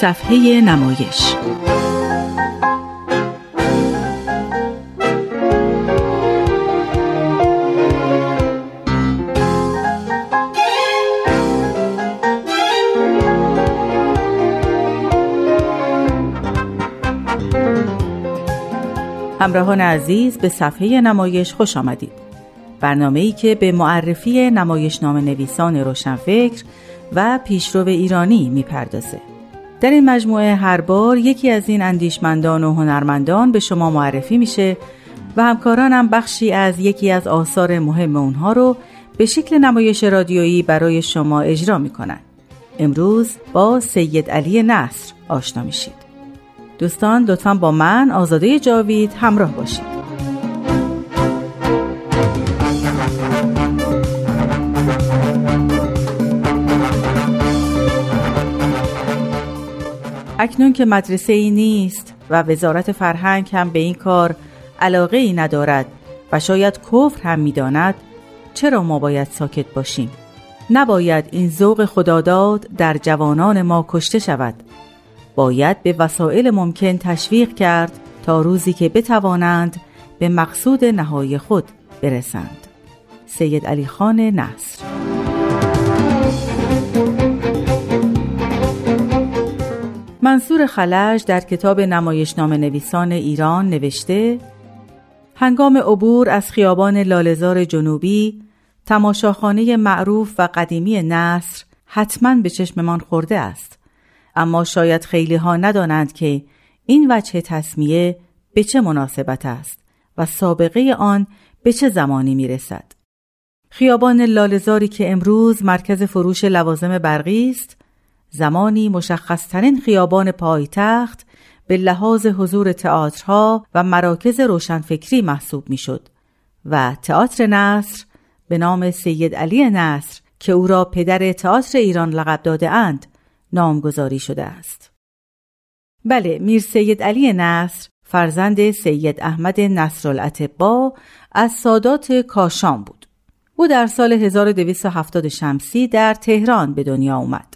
صفحه نمایش. همراهان عزیز، به صفحه نمایش خوش آمدید. برنامه‌ای که به معرفی نمایشنامه نویسان روشنفکر و پیشرو ایرانی می‌پردازه. در این مجموعه هر بار یکی از این اندیشمندان و هنرمندان به شما معرفی میشه و همکارانم بخشی از یکی از آثار مهم اونها رو به شکل نمایش رادیویی برای شما اجرا می‌کنن. امروز با سید علی نصر آشنا میشید. دوستان لطفاً با من آزاده جاوید همراه باشید. اکنون که مدرسه ای نیست و وزارت فرهنگ هم به این کار علاقه ای ندارد و شاید کفر هم می داند، چرا ما باید ساکت باشیم؟ نباید این ذوق خداداد در جوانان ما کشته شود. باید به وسایل ممکن تشویق کرد تا روزی که بتوانند به مقصود نهایی خود برسند. سید علی خان نصر. منصور خلج در کتاب نمایشنامه نویسان ایران نوشته: هنگام عبور از خیابان لاله‌زار جنوبی، تماشاخانه معروف و قدیمی نصر حتماً به چشممان خورده است، اما شاید خیلی ها ندانند که این وجه تسمیه به چه مناسبت است و سابقه آن به چه زمانی می رسد. خیابان لاله‌زاری که امروز مرکز فروش لوازم برقی است، زمانی مشخصترین خیابان پایتخت به لحاظ حضور تئاترها و مراکز روشنفکری محسوب می شد و تئاتر نصر به نام سید علی نصر که او را پدر تئاتر ایران لقب داده اند نامگذاری شده است. بله، میر سید علی نصر فرزند سید احمد نصرالاتبا از سادات کاشان بود. او در سال 1270 شمسی در تهران به دنیا آمد.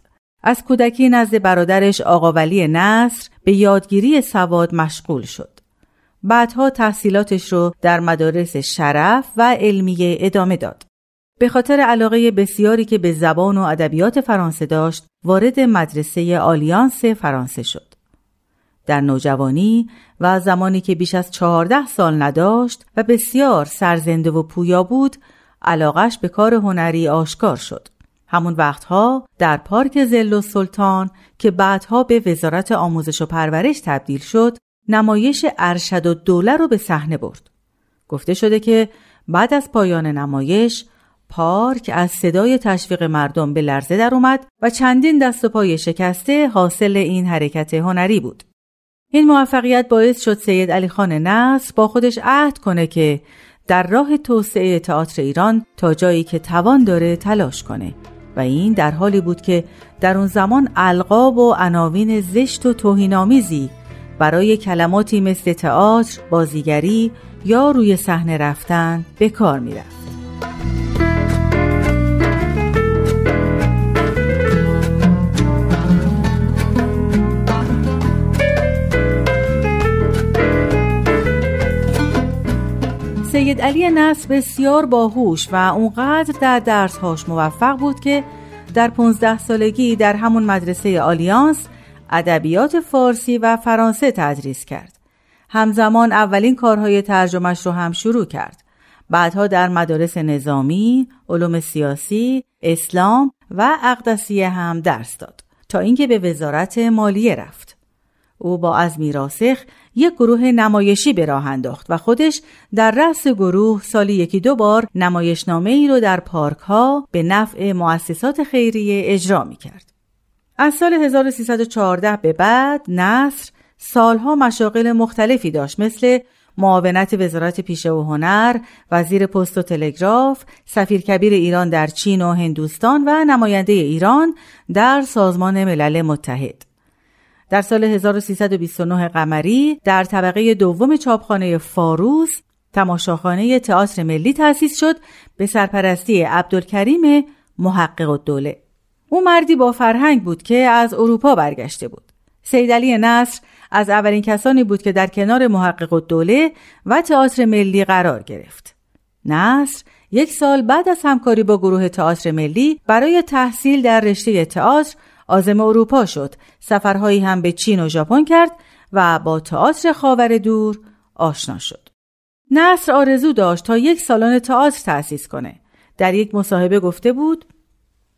از کودکی نزد برادرش آقا ولی نصر به یادگیری سواد مشغول شد. بعدها تحصیلاتش رو در مدارس شرف و علمیه ادامه داد. به خاطر علاقه بسیاری که به زبان و ادبیات فرانسه داشت، وارد مدرسه آلیانس فرانسه شد. در نوجوانی و زمانی که بیش از 14 سال نداشت و بسیار سرزنده و پویا بود، علاقش به کار هنری آشکار شد. همون وقتها در پارک ظلالسلطان که بعدها به وزارت آموزش و پرورش تبدیل شد، نمایش ارشد الدوله رو به صحنه برد. گفته شده که بعد از پایان نمایش، پارک از صدای تشویق مردم به لرزه در اومد و چندین دست و پای شکسته حاصل این حرکت هنری بود. این موفقیت باعث شد سید علی خان نصر با خودش عهد کنه که در راه توسعه تئاتر ایران تا جایی که توان داره تلاش کنه و این در حالی بود که در اون زمان القاب و عناوین زشت و توهین‌آمیزی برای کلماتی مثل تئاتر، بازیگری یا روی صحنه رفتن به کار می‌رفت. سید علی نصر بسیار باهوش و اونقدر در درس‌هاش موفق بود که در 15 سالگی در همون مدرسه آلیانس ادبیات فارسی و فرانسه تدریس کرد. همزمان اولین کارهای ترجمه‌اش رو هم شروع کرد. بعدها در مدارس نظامی، علوم سیاسی، اسلام و اقدسیه هم درس داد تا اینکه به وزارت مالیه رفت. او با عزمی راسخ یک گروه نمایشی به راه انداخت و خودش در رأس گروه سالی یکی دو بار نمایشنامه‌ای رو در پارک‌ها به نفع مؤسسات خیریه اجرا می‌کرد. از سال 1314 به بعد نصر سالها مشاغل مختلفی داشت، مثل معاونت وزارت پیشه و هنر، وزیر پست و تلگراف، سفیر کبیر ایران در چین و هندوستان و نماینده ایران در سازمان ملل متحد. در سال 1329 قمری در طبقه دوم چاپخانه فاروز تماشاخانه تئاتر ملی تأسیس شد به سرپرستی عبدالکریم محقق الدوله. او مردی با فرهنگ بود که از اروپا برگشته بود. سید علی نصر از اولین کسانی بود که در کنار محقق الدوله و تئاتر ملی قرار گرفت. نصر یک سال بعد از همکاری با گروه تئاتر ملی برای تحصیل در رشته تئاتر عازم اروپا شد. سفرهایی هم به چین و ژاپن کرد و با تئاتر خاور دور آشنا شد. نصر آرزو داشت تا یک سالن تئاتر تأسیس کنه. در یک مصاحبه گفته بود: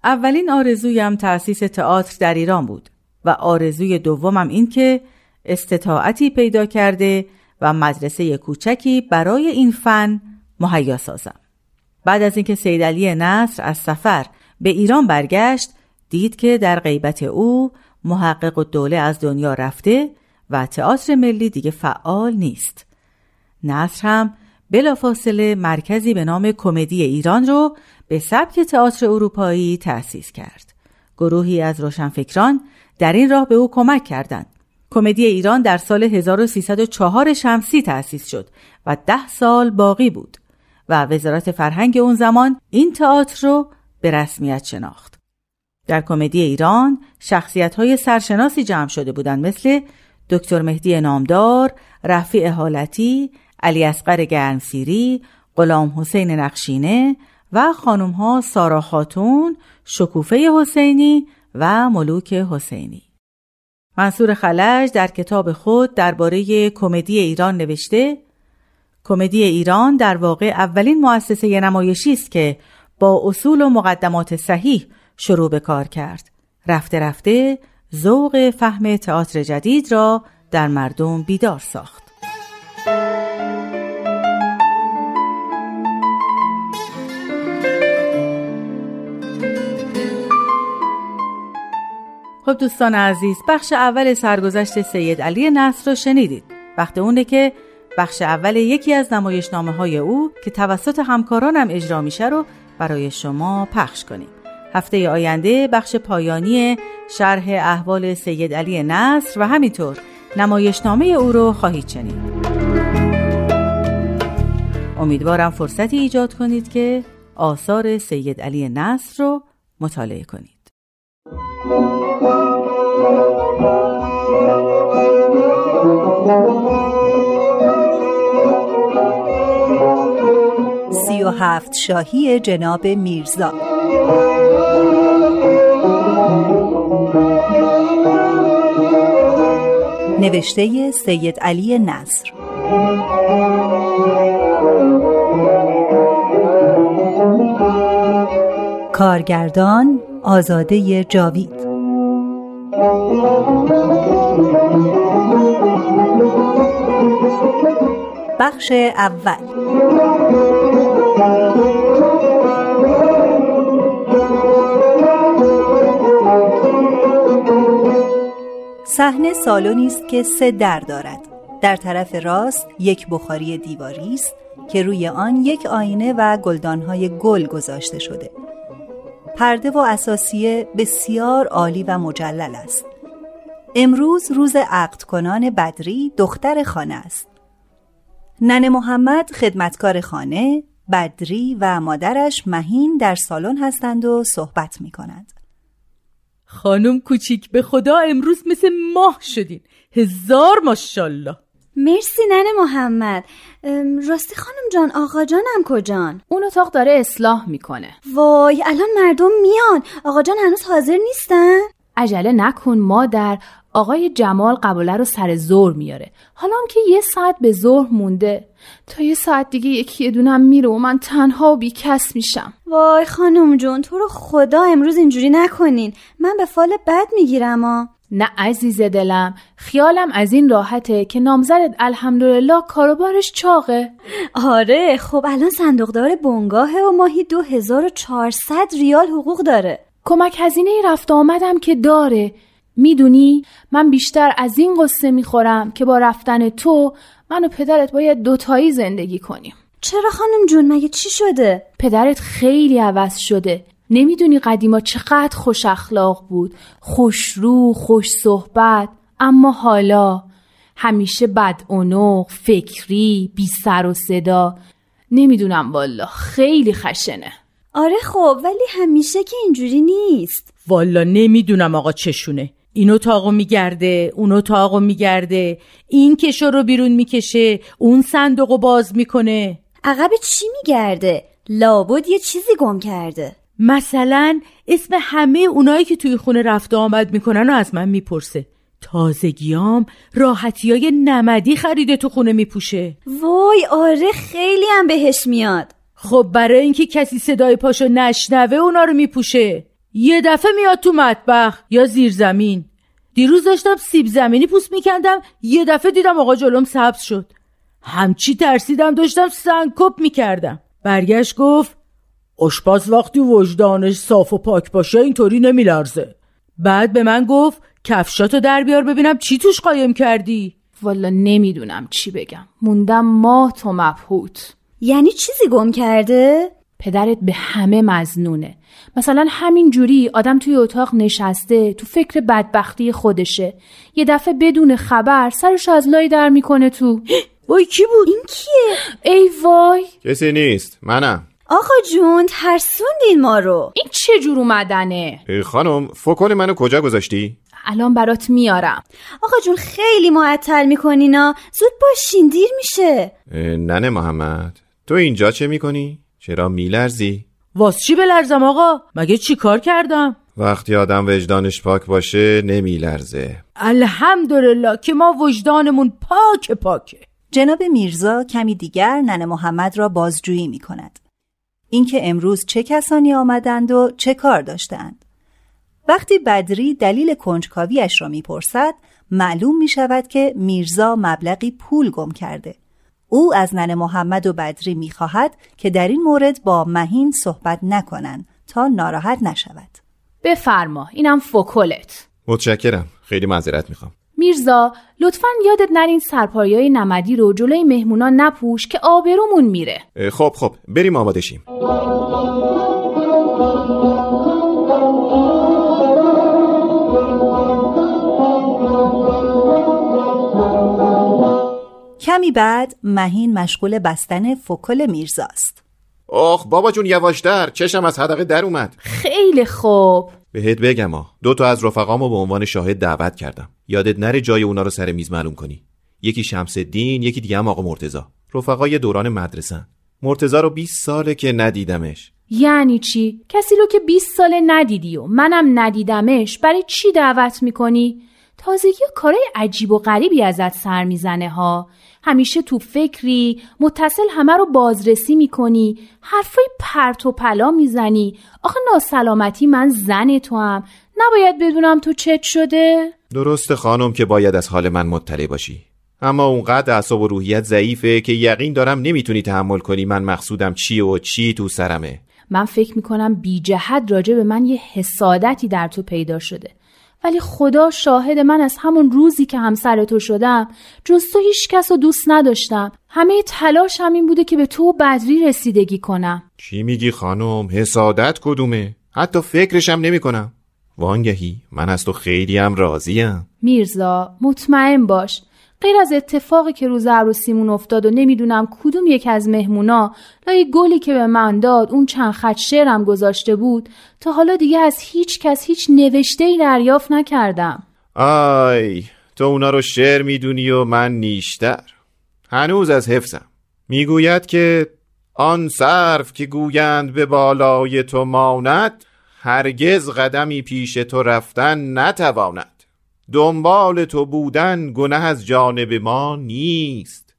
اولین آرزویم تأسیس تئاتر در ایران بود و آرزوی دومم این که استطاعتی پیدا کرده و مدرسه کوچکی برای این فن مهیا سازم. بعد از اینکه سید علی نصر از سفر به ایران برگشت، دید که در غیبت او محقق الدوله از دنیا رفته و تئاتر ملی دیگه فعال نیست. نصر هم بلافاصله مرکزی به نام کمدی ایران رو به سبک تئاتر اروپایی تأسیس کرد. گروهی از روشنفکران در این راه به او کمک کردند. کمدی ایران در سال 1304 شمسی تأسیس شد و 10 سال باقی بود و وزارت فرهنگ اون زمان این تئاتر رو به رسمیت شناخت. در کمدی ایران شخصیت‌های سرشناسی جمع شده بودند، مثل دکتر مهدی نامدار، رفیع حالتی، علی اصغر گنصیری، غلامحسین نقشینه و خانم‌ها سارا خاتون، شکوفه حسینی و ملوک حسینی. منصور خلج در کتاب خود درباره کمدی ایران نوشته: کمدی ایران در واقع اولین مؤسسه نمایشی است که با اصول و مقدمات صحیح شروع به کار کرد. رفته رفته ذوق فهم تئاتر جدید را در مردم بیدار ساخت. خب دوستان عزیز، بخش اول سرگذشت سید علی نصر رو شنیدید. وقت اونه که بخش اول یکی از نمایشنامه‌های او که توسط همکارانم اجرا میشه رو برای شما پخش کنیم. هفته آینده بخش پایانی شرح احوال سید علی نصر و همینطور نمایشنامه او رو خواهید شنید. امیدوارم فرصتی ایجاد کنید که آثار سید علی نصر رو مطالعه کنید. سی و هفت شاهی جناب میرزا. نوشته سید علی نصر. کارگردان آزاده جاوید. بخش اول. صحنه سالنی است که 3 در دارد. در طرف راست یک بخاری دیواری است که روی آن یک آینه و گلدانهای گل گذاشته شده. پرده و اساسیه بسیار عالی و مجلل است. امروز روز عقدکنان بدری دختر خانه است. ننه محمد خدمتکار خانه، بدری و مادرش مهین در سالن هستند و صحبت می کنند. خانم کوچیک، به خدا امروز مثل ماه شدین. 1000 ماشالله. مرسی ننه محمد. راستی خانم جان، آقا جانم کجان؟ اون اتاق داره اصلاح میکنه. وای الان مردم میان. آقا جان هنوز حاضر نیستن؟ عجله نکن مادر، آقای جمال قبوله رو سر ظهر میاره. حالا هم که 1 ساعت به ظهر مونده، تا 1 ساعت دیگه یکی دونم میره و من تنها و بیکس میشم. وای خانم جون، تو رو خدا امروز اینجوری نکنین، من به فال بد میگیرم. نه عزیز دلم، خیالم از این راحته که نامزدت الحمدلله کاروبارش چاقه. آره خب الان صندوقدار بنگاهه و ماهی 2400 ریال حقوق داره. کمک هزینه رفت آمدم که داره. میدونی من بیشتر از این قصه میخورم که با رفتن تو من و پدرت باید دوتایی زندگی کنیم. چرا خانم جون، مگه چی شده؟ پدرت خیلی عوض شده. نمیدونی قدیما چقدر خوش اخلاق بود، خوش رو، خوش صحبت، اما حالا همیشه بدعنق، فکری، بی سر و صدا. نمیدونم والله، خیلی خشنه. آره خب ولی همیشه که اینجوری نیست. والا نمیدونم آقا چشونه. این اتاقو میگرده، اون اتاقو میگرده، این کشو رو بیرون میکشه، اون صندوقو باز میکنه. عقب چی میگرده؟ لابد یه چیزی گم کرده. مثلا اسم همه اونایی که توی خونه رفته آمد میکنن و از من میپرسه. تازگیام راحتیای نمدی خریده تو خونه میپوشه. وای آره خیلی هم بهش میاد. خب برای اینکه کسی صدای پاشو نشنوه اونا رو میپوشه. یه دفعه میاد تو مطبخ یا زیر زمین. دیروز داشتم سیب زمینی پوست میکندم یه دفعه دیدم آقا جلوم سبز شد. همچی ترسیدم داشتم سنکوب میکردم. برگشت گفت آشپز وقتی وجدانش صاف و پاک باشه اینطوری نمیلرزه. بعد به من گفت کفشاتو در بیار ببینم چی توش قایم کردی. والا نمیدونم چی بگم. موندم مات و مبهوت. یعنی چیزی گم کرده؟ پدرت به همه مزنونه. مثلا همین جوری آدم توی اتاق نشسته تو فکر بدبختی خودشه، یه دفعه بدون خبر سرش از لای در میکنه تو. وای کی بود؟ این کیه؟ ای وای کسی نیست، منم. آقا جون ترسوندین ما رو. این چه جور اومدنه؟ ای خانم فکر منو کجا گذاشتی؟ الان برات میارم. آقا جون خیلی معطل میکنینا، زود باشین دیر میشه. ننه محمد تو اینجا چه میکنی؟ چرا میلرزی؟ واسه چی بلرزم آقا؟ مگه چی کار کردم؟ وقتی آدم وجدانش پاک باشه نمیلرزه. الحمدلله که ما وجدانمون پاکه. جناب میرزا کمی دیگر ننه محمد را بازجویی میکند. اینکه امروز چه کسانی آمدند و چه کار داشتند. وقتی بدری دلیل کنجکاویش را میپرسد، معلوم میشود که میرزا مبلغی پول گم کرده. او از ننه محمد و بدری میخواهد که در این مورد با مهین صحبت نکنند تا ناراحت نشود. بفرما، اینم فکلت. متشکرم، خیلی معذرت میخوام. میرزا لطفاً یادت نرین این سرپایه‌های نمدی رو جلوی مهمونا نپوش که آبرومون میره. خب بریم آماده شیم. کمی بعد مهین مشغول بستن فکل میرزا است. آخ بابا جون یواشتر، چشم از حدقه در اومد. خیلی خوب. بهت بگم دو تا از رفقامو به عنوان شاهد دعوت کردم. یادت نره جای اونا رو سر میز معلوم کنی. یکی شمس الدین، یکی دیگه هم آقا مرتضی. رفقای دوران مدرسه. مرتضی رو 20 ساله که ندیدمش. یعنی چی؟ کسی رو که 20 ساله ندیدی و منم ندیدمش برای چی دعوت می‌کنی؟ تازگی کارای عجیب و غریبی ازت سر میزنه ها. همیشه تو فکری، متصل همه رو بازرسی میکنی، حرفای پرت و پلا میزنی. آخه ناسلامتی من زن تو هم نباید بدونم تو چت شده؟ درست خانم که باید از حال من مطلع باشی، اما اونقدر اعصاب و روحیت ضعیفه که یقین دارم نمیتونی تحمل کنی من مقصودم چیه و چی تو سرمه. من فکر میکنم بی جهت راجع به من یه حسادتی در تو پیدا شده، ولی خدا شاهد من از همون روزی که همسر تو شدم جز تو هیچ کس رو دوست نداشتم. همه تلاش همین بوده که به تو بدری رسیدگی کنم. چی میگی خانم؟ حسادت کدومه؟ حتی فکرشم نمی کنم. وانگهی من از تو خیلی هم راضیم. میرزا مطمئن باش، غیر از اتفاقی که روز عروسیمون افتاد و نمیدونم کدوم یک از مهمونا لای گلی که به من داد اون چند خط شعرم گذاشته بود، تا حالا دیگه از هیچ کس هیچ نوشته‌ای دریافت نکردم. آی تو اونا رو شعر میدونی و من نیشتر. هنوز از حفظم. میگوید که آن صرف که گویند به بالای تو ماند، هرگز قدمی پیش تو رفتن نتواند. دنبال تو بودن گناه از جانب ما نیست.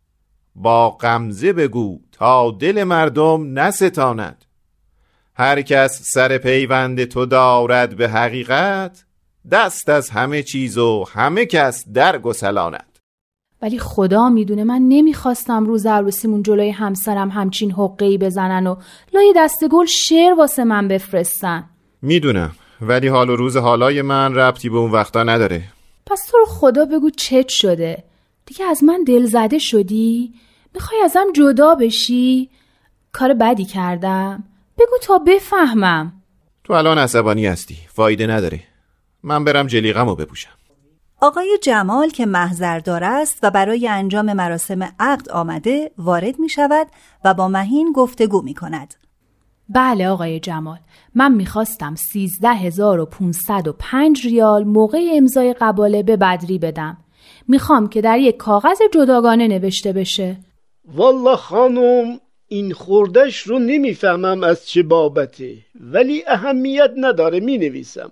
با غمزه بگو تا دل مردم نستاند. هر کس سر پیوند تو دارد به حقیقت، دست از همه چیز و همه کس درگسلاند. ولی خدا میدونه من نمیخواستم روز عروسیمون جلوی همسرم همچین حقه‌ای بزنن و لای دستگل شعر واسه من بفرستن. میدونم، ولی حال و روز حالای من ربطی به اون وقتا نداره. پس تو رو خدا بگو چت شده؟ دیگه از من دل زده شدی؟ میخوای ازم جدا بشی؟ کار بدی کردم؟ بگو تا بفهمم. تو الان عصبانی هستی، فایده نداره. من برم جلیقمو بپوشم. آقای جمال که محضردار است و برای انجام مراسم عقد آمده وارد می شود و با مهین گفتگو می کند. بله آقای جمال، من میخواستم 13505 ریال موقع امضای قباله به بدری بدم. میخوام که در یک کاغذ جداگانه نوشته بشه. والله خانم، این خوردش رو نمیفهمم از چه بابته، ولی اهمیت نداره، مینویسم.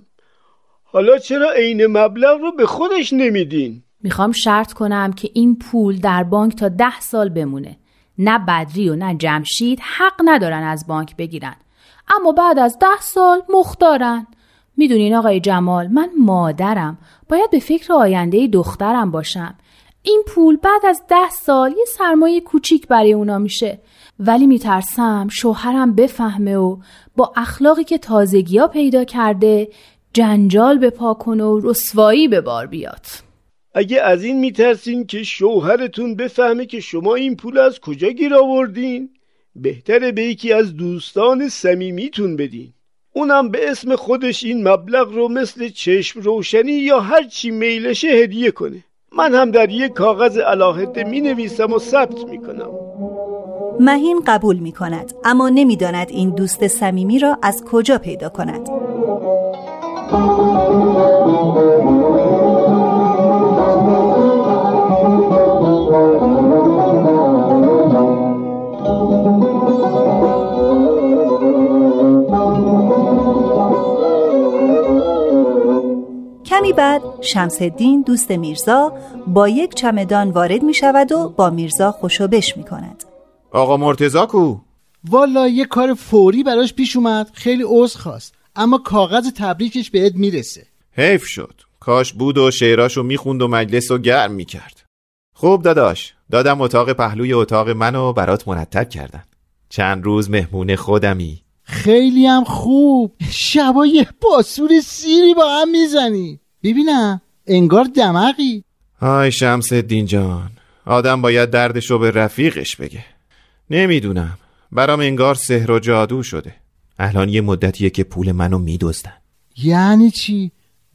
حالا چرا این مبلغ رو به خودش نمیدین؟ میخوام شرط کنم که این پول در بانک تا 10 سال بمونه. نه بدری و نه جمشید حق ندارن از بانک بگیرن، اما بعد از 10 سال مختارن. میدونین آقای جمال، من مادرم، باید به فکر آینده دخترم باشم. این پول بعد از 10 سال یه سرمایه کوچیک برای اونا میشه، ولی میترسم شوهرم بفهمه و با اخلاقی که تازگیا پیدا کرده جنجال به پا کنه و رسوایی به بار بیاد. اگه از این میترسین که شوهرتون بفهمه که شما این پول از کجا گیر آوردین، بهتره به یکی از دوستان صمیمیتون بدین. اونم به اسم خودش این مبلغ رو مثل چشم روشنی یا هر چی میلشه هدیه کنه. من هم در یک کاغذ علاهده می نویسم و ثبت می کنم. مهین قبول می کند، اما نمی داند این دوست صمیمی را از کجا پیدا کند. کمی بعد شمس الدین دوست میرزا با یک چمدان وارد می شود و با میرزا خوشو بش می کند. آقا مرتضی کو؟ والا یه کار فوری براش پیش اومد، خیلی عذر خواست، اما کاغذ تبریکش بهت میرسه. حیف شد، کاش بود و شعراشو میخوند و مجلسو گرم میکرد. خوب داداش، دادم اتاق پهلوی اتاق منو برات مرتب کردن. چند روز مهمون خودمی. خیلی هم خوب، شبا یه باسور سیری با هم میزنی. ببینم انگار دماغی. آی شمس الدین جان، آدم باید دردشو به رفیقش بگه. نمیدونم، برام انگار سحر و جادو شده. الان یه مدتیه که پول منو میدزدن. یعنی چی؟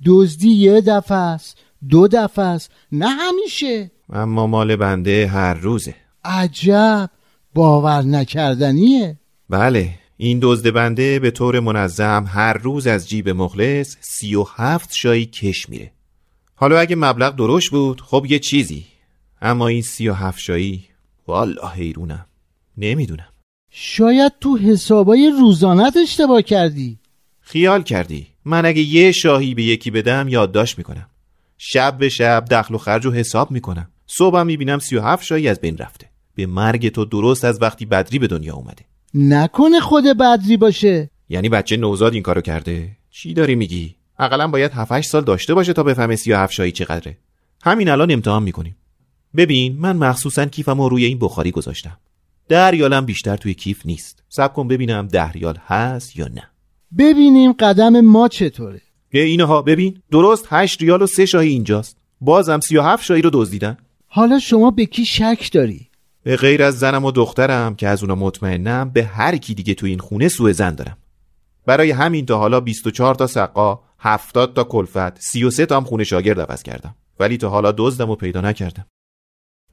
دزدی یه دفعه است، 2 دفعه است، نه همیشه. اما مال بنده هر روزه. عجب، باور نکردنیه. بله، این دزد بنده به طور منظم هر روز از جیب مخلص 37 شایی کش میره. حالا اگه مبلغ درشت بود خب یه چیزی، اما این 37 شایی والا حیرونم، نمیدونم. شاید تو حسابای روزانت اشتباه کردی. خیال کردی من اگه یه شاهی به یکی بدم یادداشت میکنم، شب به شب دخل و خرج رو حساب میکنم، صبح میبینم 37 شایی از بین رفته. به مرگ تو درست از وقتی بدری به دنیا اومده. نکنه خود بدری باشه؟ یعنی بچه نوزاد این کارو کرده؟ چی داری میگی؟ اقلا باید 7-8 سال داشته باشه تا بفهمه 37 شایی چقدره. همین الان امتحان میکنیم. ببین من مخصوصا کیفمو روی این بخاری گذاشتم. 10 ریالم بیشتر توی کیف نیست. صبر کن ببینم 10 ریال هست یا نه. ببینیم قدم ما چطوره. اینها ببین، درست 8 ریال و 3 شایی اینجاست. بازم 37 شایی رو دزدیدن. حالا شما به کی شک داری؟ به غیر از زنم و دخترم که از اونا مطمئنم، به هر کی دیگه تو این خونه سوء ظن دارم. برای همین تا حالا 24 تا سقا، 70 تا کلفت، 33 تا هم خونه شاگرد عوض کردم، ولی تا حالا دزدمو پیدا نکردم.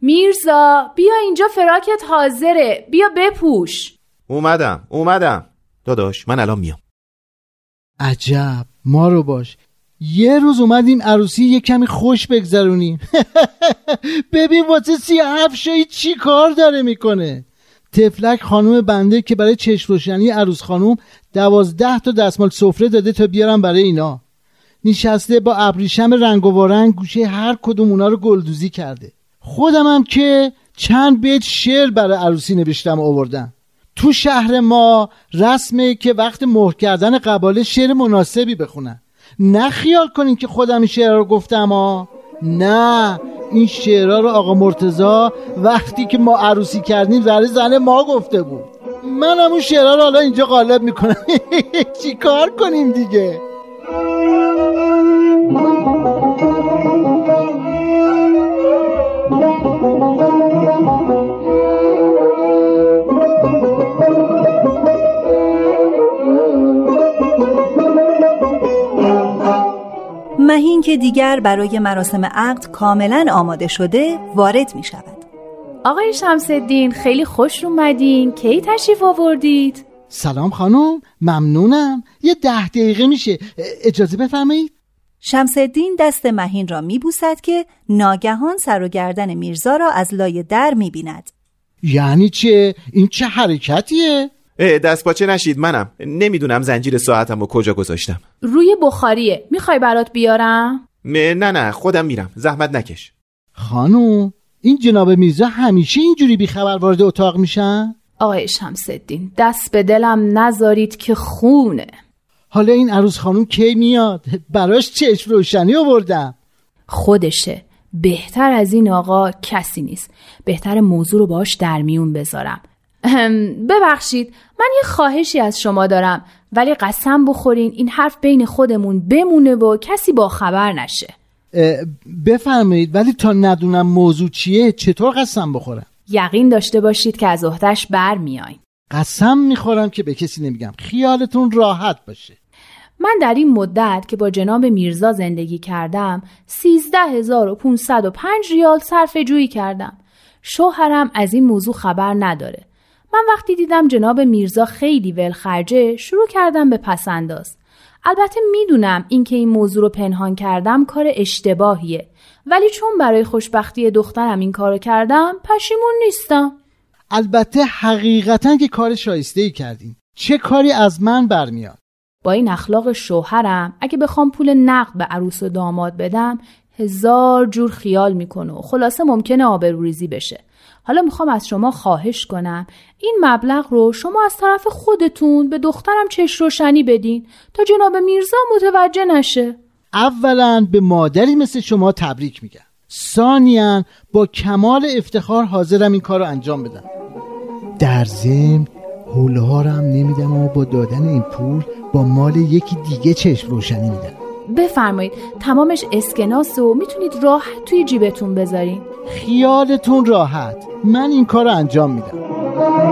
میرزا بیا اینجا، فراکت حاضره، بیا بپوش. اومدم داداش، من الان میام. عجب ما رو باش، یه روز اومدیم عروسی یه کمی خوش بگذرونیم. ببین واسه 37 شایی چی کار داره میکنه. تفلک خانم بنده که برای چشم روشنی عروس خانم 12 تا دستمال سفره داده تا بیارم برای اینا، نشسته با ابریشم رنگ و وارنگ گوشه هر کدوم اونا رو گلدوزی کرده. خودم هم که چند بیت شعر برای عروسی نوشتم و آوردم. تو شهر ما رسمه که وقت مهر کردن قباله شعر مناسبی بخونن. نه خیال کنین که خودم این شعرها رو گفتم ها، نه، این شعرها رو آقا مرتضی وقتی که ما عروسی کردیم برای زن ما گفته بود. من همون شعرها رو حالا اینجا قالب میکنم. چی کار کنیم دیگه؟ مهین که دیگر برای مراسم عقد کاملا آماده شده وارد می شود. آقای شمس الدین خیلی خوش اومدین، کی تشریف آوردید؟ سلام خانم، ممنونم. یه 10 دقیقه میشه، اجازه بفرمایید. شمس الدین دست مهین را میبوسد که ناگهان سر و گردن میرزا را از لای در میبیند. یعنی چه؟ این چه حرکتیه؟ دست پاچه نشید، منم نمیدونم زنجیر ساعتم رو کجا گذاشتم. روی بخاریه، میخوای برات بیارم؟ نه خودم میرم، زحمت نکش. خانم این جناب میرزا همیشه اینجوری بیخبر وارد اتاق میشن؟ آقای شمس الدین دست به دلم نذارید که خونه. حالا این عروس خانم کی میاد؟ براش چشم روشنی آوردم. خودشه، بهتر از این آقا کسی نیست. بهتر موضوع رو باش در میون بذارم. ببخشید من یه خواهشی از شما دارم، ولی قسم بخورین این حرف بین خودمون بمونه و کسی با خبر نشه. بفرمایید، ولی تا ندونم موضوع چیه چطور قسم بخورم؟ یقین داشته باشید که از عهده‌اش برمیاین. قسم میخورم که به کسی نمیگم، خیالتون راحت باشه. من در این مدت که با جناب میرزا زندگی کردم 13505 ریال صرفه جویی کردم. شوهرم از این موضوع خبر نداره. من وقتی دیدم جناب میرزا خیلی ولخرجه شروع کردم به پس‌انداز. البته میدونم اینکه این موضوع رو پنهان کردم کار اشتباهیه، ولی چون برای خوشبختی دخترم این کارو کردم پشیمون نیستم. البته حقیقتاً که کار شایسته‌ای کردین. چه کاری از من برمیاد؟ با این اخلاق شوهرم اگه بخوام پول نقد به عروس و داماد بدم 1000 جور خیال میکنه و خلاصه ممکنه آبروریزی بشه. حالا میخوام از شما خواهش کنم این مبلغ رو شما از طرف خودتون به دخترم چشم روشنی بدین تا جناب میرزا متوجه نشه. اولا به مادری مثل شما تبریک میگم، ثانیا با کمال افتخار حاضرم این کار رو انجام بدم. در ضمن حوله ها رو هم نمیدم و با دادن این پول با مال یکی دیگه چشم روشنی میدم. بفرمایید، تمامش اسکناس و میتونید راحت توی جیبتون بذارین. خیالتون راحت، من این کار رو انجام میدم.